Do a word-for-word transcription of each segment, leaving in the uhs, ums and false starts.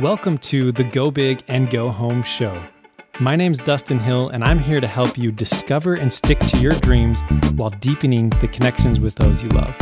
Welcome to the Go Big and Go Home Show. My name's Dustin Hill, and I'm here to help you discover and stick to your dreams while deepening the connections with those you love.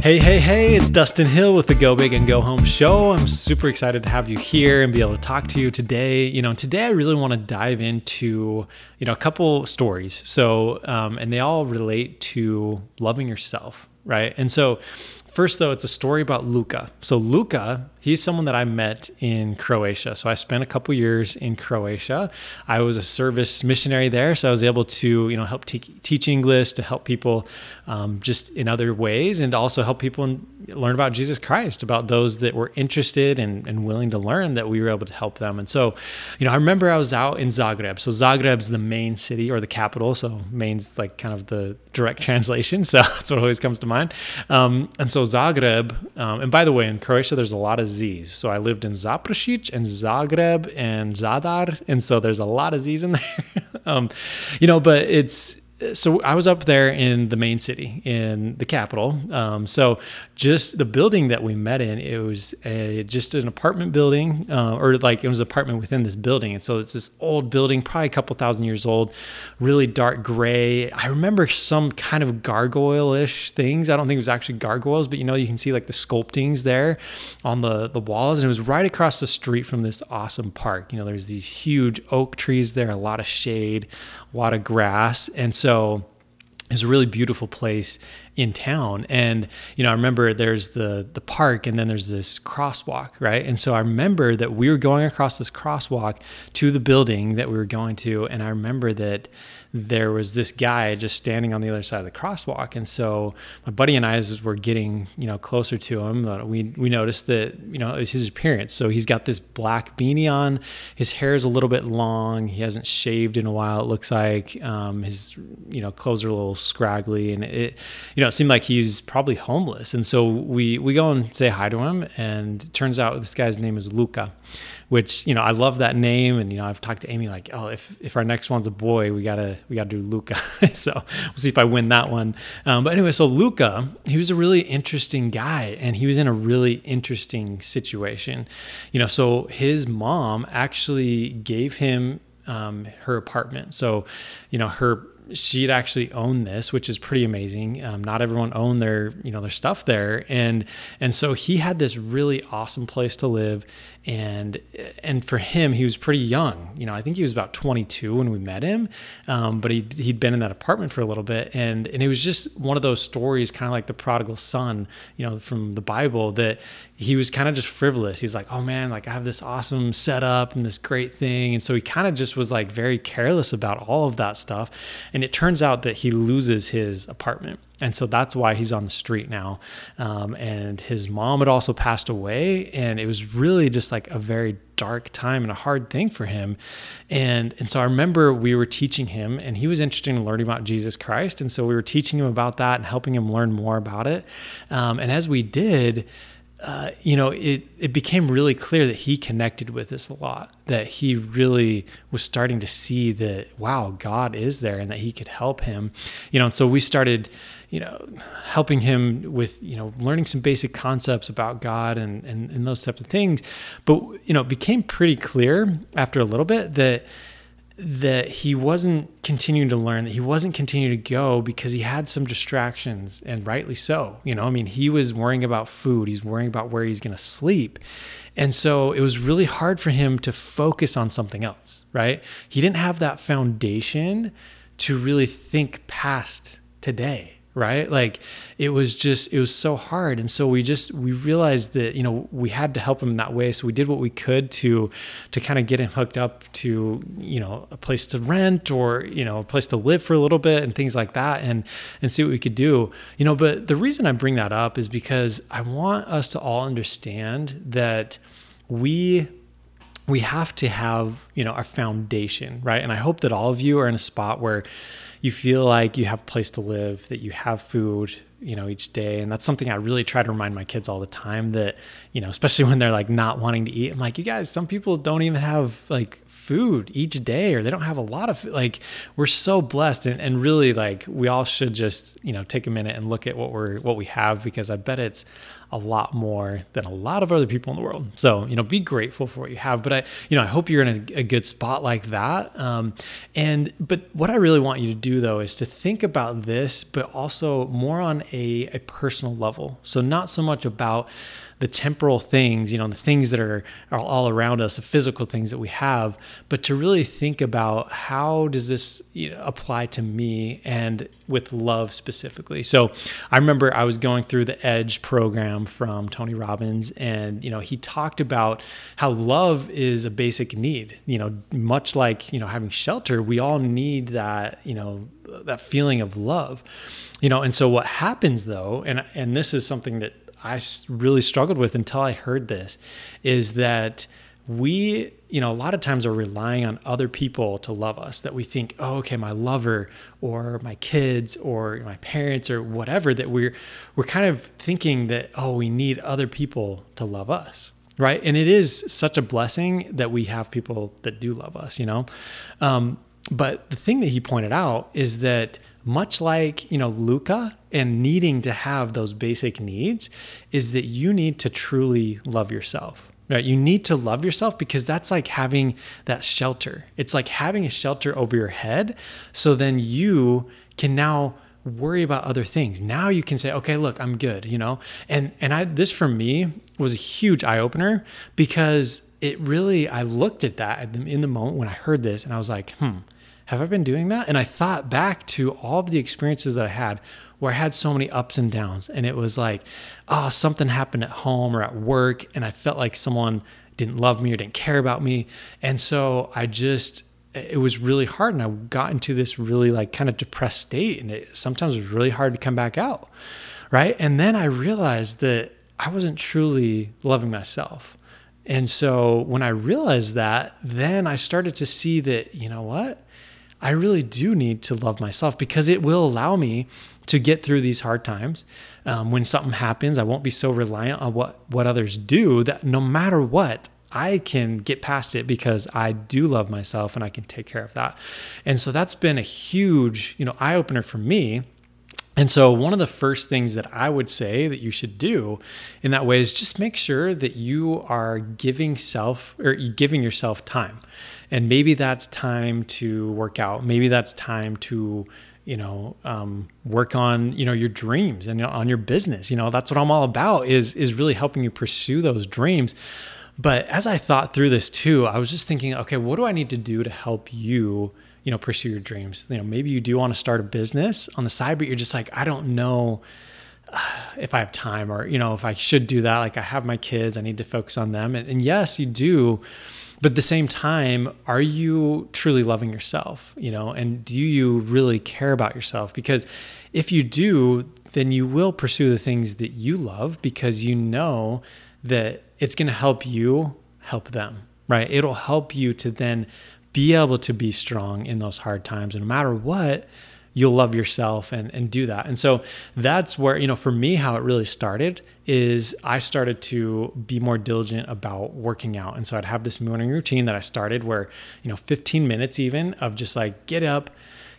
Hey, hey, hey, it's Dustin Hill with the Go Big and Go Home Show. I'm super excited to have you here and be able to talk to you today. You know, today I really want to dive into, you know, a couple stories. So, um, and they all relate to loving yourself, right? And so, first, though, it's a story about Luca. So Luca, he's someone that I met in Croatia. So I spent a couple years in Croatia. I was a service missionary there, so I was able to, you know, help te- teach English, to help people um, just in other ways, and to also help people in, learn about Jesus Christ, about those that were interested and, and willing to learn, that we were able to help them. And so, you know, I remember I was out in Zagreb. So Zagreb's the main city or the capital. So main's like kind of the direct translation. So that's what always comes to mind. Um, and so Zagreb, um, and by the way, in Croatia, there's a lot of Z's. So I lived in Zapršić and Zagreb and Zadar. And so there's a lot of Z's in there, um, you know, but it's, so I was up there in the main city, in the capital. Um, so just the building that we met in, it was a, just an apartment building, uh, or like it was an apartment within this building. And so it's this old building, probably a couple thousand years old, really dark gray. I remember some kind of gargoyle-ish things. I don't think it was actually gargoyles, but you know, you can see like the sculptings there on the, the walls. And it was right across the street from this awesome park. You know, there's these huge oak trees there, a lot of shade, a lot of grass. And so So it's a really beautiful place in town. And, you know, I remember there's the the park, and then there's this crosswalk, right? And so I remember that we were going across this crosswalk to the building that we were going to. And I remember that there was this guy just standing on the other side of the crosswalk. And so my buddy and I, as we're getting, you know, closer to him, we we noticed that, you know, it was his appearance. So he's got this black beanie on, his hair is a little bit long, he hasn't shaved in a while, it looks like. Um, his, you know, clothes are a little scraggly, and it, you know, it seemed like he's probably homeless. And so we, we go and say hi to him, and it turns out this guy's name is Luca, which, you know, I love that name. And, you know, I've talked to Amy like, oh, if, if our next one's a boy, we gotta, we gotta do Luca. So we'll see if I win that one. Um, but anyway, so Luca, he was a really interesting guy, and he was in a really interesting situation. You know, so his mom actually gave him um, her apartment. So, you know, her, she'd actually owned this, which is pretty amazing. Um, not everyone owned their, you know, their stuff there. And, and so he had this really awesome place to live. And, and for him, he was pretty young. You know, I think he was about twenty-two when we met him. Um, but he, he'd been in that apartment for a little bit. And, and it was just one of those stories, kind of like the prodigal son, you know, from the Bible, that he was kind of just frivolous. He's like, oh man, like I have this awesome setup and this great thing. And so he kind of just was like very careless about all of that stuff. And it turns out that he loses his apartment. And so that's why he's on the street now. Um, and his mom had also passed away. And it was really just like a very dark time and a hard thing for him. And, and so I remember we were teaching him, and he was interested in learning about Jesus Christ. And so we were teaching him about that and helping him learn more about it. Um, and as we did, Uh, you know, it, it became really clear that he connected with this a lot, that he really was starting to see that, wow, God is there and that he could help him. You know, and so we started, you know, helping him with, you know, learning some basic concepts about God and, and, and those types of things. But, you know, it became pretty clear after a little bit that that he wasn't continuing to learn, that he wasn't continuing to go, because he had some distractions, and rightly so. You know, I mean, he was worrying about food, he's worrying about where he's going to sleep. And so it was really hard for him to focus on something else, right? He didn't have that foundation to really think past today, right? Like it was just, it was so hard. And so we just, we realized that, you know, we had to help him in that way. So we did what we could to, to kind of get him hooked up to, you know, a place to rent, or, you know, a place to live for a little bit and things like that, and, and see what we could do, you know. But the reason I bring that up is because I want us to all understand that we we have to have, you know, our foundation, right? And I hope that all of you are in a spot where you feel like you have a place to live, that you have food, you know, each day. And that's something I really try to remind my kids all the time, that, you know, especially when they're like not wanting to eat, I'm like, you guys, some people don't even have like food each day, or they don't have a lot of food. Like, we're so blessed. And, and really, like, we all should just, you know, take a minute and look at what we're, what we have, because I bet it's a lot more than a lot of other people in the world. So, you know, be grateful for what you have. But I, you know, I hope you're in a, a good spot like that. Um, and, but what I really want you to do though, is to think about this, but also more on a, a personal level. So not so much about the temporal things, you know, the things that are, are all around us, the physical things that we have, but to really think about, how does this, you know, apply to me, and with love specifically. So I remember I was going through the EDGE program from Tony Robbins, and, you know, he talked about how love is a basic need, you know, much like, you know, having shelter, we all need that, you know, that feeling of love, you know. And so what happens though, and, and this is something that I really struggled with until I heard this, is that we, you know, a lot of times are relying on other people to love us, that we think, oh, okay, my lover or my kids or my parents or whatever, that we're, we're kind of thinking that, oh, we need other people to love us. Right. And it is such a blessing that we have people that do love us, you know? Um, but the thing that he pointed out is that, much like, you know, Luca and needing to have those basic needs, is that you need to truly love yourself, right? You need to love yourself, because that's like having that shelter. It's like having a shelter over your head. So then you can now worry about other things. Now you can say, okay, look, I'm good, you know? And, and I, this for me was a huge eye opener, because it really, I looked at that in the moment when I heard this, and I was like, hmm, have I been doing that? And I thought back to all of the experiences that I had where I had so many ups and downs, and it was like, oh, something happened at home or at work, and I felt like someone didn't love me or didn't care about me. And so I just, it was really hard, and I got into this really like kind of depressed state, and it sometimes was really hard to come back out, right? And then I realized that I wasn't truly loving myself. And so when I realized that, then I started to see that, you know what? I really do need to love myself, because it will allow me to get through these hard times. Um, when something happens, I won't be so reliant on what, what others do, that no matter what, I can get past it, because I do love myself and I can take care of that. And so that's been a huge, you know, eye opener for me. And so one of the first things that I would say that you should do in that way is just make sure that you are giving self or giving yourself time. And maybe that's time to work out. Maybe that's time to, you know, um, work on, you know, your dreams and on your business. You know, that's what I'm all about, is, is really helping you pursue those dreams. But as I thought through this too, I was just thinking, okay, what do I need to do to help you, you know, pursue your dreams? You know, maybe you do want to start a business on the side, but you're just like, I don't know if I have time, or, you know, if I should do that. Like, I have my kids, I need to focus on them. And, and yes, you do. But at the same time, are you truly loving yourself, you know, and do you really care about yourself? Because if you do, then you will pursue the things that you love, because you know that it's going to help you help them, right? It'll help you to then be able to be strong in those hard times. And no matter what, you'll love yourself and, and do that. And so that's where, you know, for me, how it really started is I started to be more diligent about working out. And so I'd have this morning routine that I started where, you know, fifteen minutes even of just like, get up,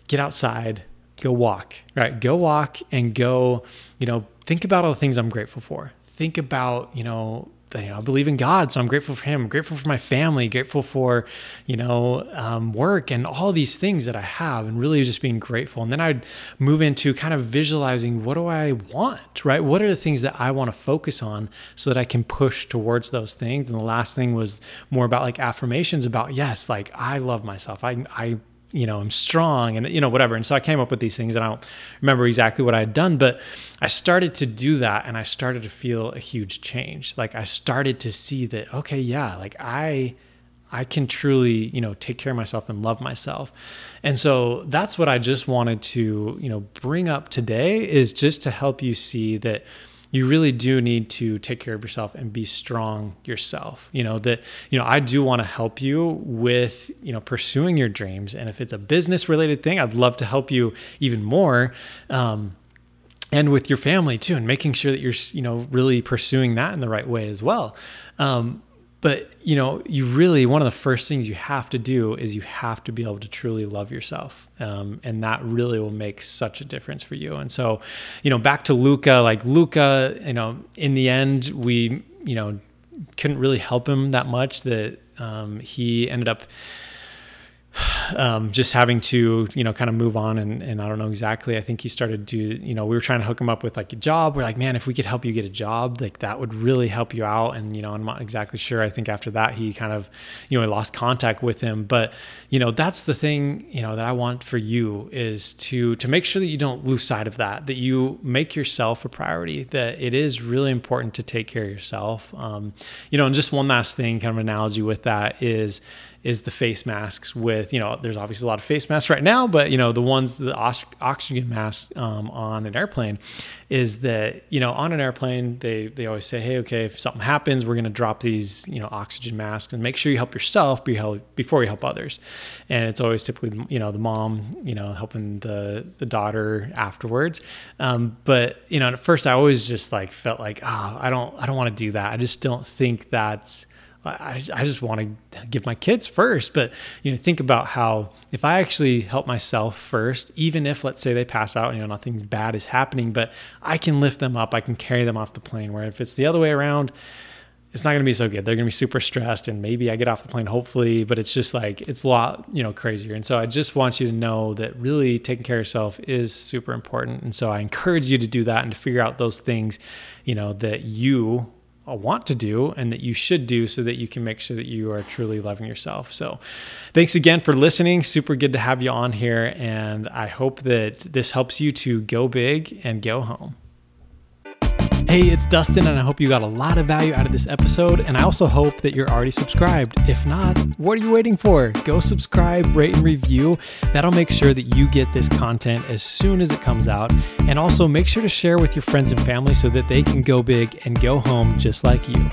get outside, go walk, right? Go walk and go, you know, think about all the things I'm grateful for. Think about, you know, You know, I believe in God, so I'm grateful for him, I'm grateful for my family, grateful for, you know, um, work and all these things that I have, and really just being grateful. And then I'd move into kind of visualizing, what do I want, right? What are the things that I want to focus on so that I can push towards those things? And the last thing was more about like affirmations about, yes, like I love myself. I, I, you know, I'm strong and, you know, whatever. And so I came up with these things, and I don't remember exactly what I had done, but I started to do that, and I started to feel a huge change. Like I started to see that, okay, yeah, like I, I can truly, you know, take care of myself and love myself. And so that's what I just wanted to, you know, bring up today, is just to help you see that you really do need to take care of yourself and be strong yourself. You know, that, you know, I do want to help you with, you know, pursuing your dreams. And if it's a business related thing, I'd love to help you even more. Um, and with your family too, and making sure that you're, you know, really pursuing that in the right way as well. Um, but you know, you really, one of the first things you have to do is you have to be able to truly love yourself. Um, and that really will make such a difference for you. And so, you know, back to Luca, like Luca, you know, in the end, we, you know, couldn't really help him that much, that, um, he ended up, Um, just having to, you know, kind of move on. And, and I don't know exactly, I think he started to, you know, we were trying to hook him up with like a job. We're like, man, if we could help you get a job, like that would really help you out. And, you know, I'm not exactly sure. I think after that, he kind of, you know, I lost contact with him, but you know, that's the thing, you know, that I want for you is to, to make sure that you don't lose sight of that, that you make yourself a priority, that it is really important to take care of yourself. Um, you know, and just one last thing, kind of analogy with that is, is the face masks with, you know, there's obviously a lot of face masks right now, but you know, the ones, the oxygen mask um, on an airplane is that, you know, on an airplane, they, they always say, hey, okay, if something happens, we're going to drop these, you know, oxygen masks, and make sure you help yourself before you help others. And it's always typically, you know, the mom, you know, helping the, the daughter afterwards. Um, but you know, at first I always just like felt like, ah, oh, I don't, I don't want to do that. I just don't think that's, I just, I just want to give my kids first. But, you know, think about how if I actually help myself first, even if, let's say, they pass out, you know, nothing bad is happening, but I can lift them up, I can carry them off the plane. Where if it's the other way around, it's not going to be so good. They're going to be super stressed, and maybe I get off the plane, hopefully, but it's just like, it's a lot, you know, crazier. And so I just want you to know that really taking care of yourself is super important. And so I encourage you to do that and to figure out those things, you know, that you want to do and that you should do, so that you can make sure that you are truly loving yourself. So thanks again for listening. Super good to have you on here. And I hope that this helps you to go big and go home. Hey, it's Dustin, and I hope you got a lot of value out of this episode. And I also hope that you're already subscribed. If not, what are you waiting for? Go subscribe, rate, and review. That'll make sure that you get this content as soon as it comes out. And also make sure to share with your friends and family so that they can go big and go home just like you.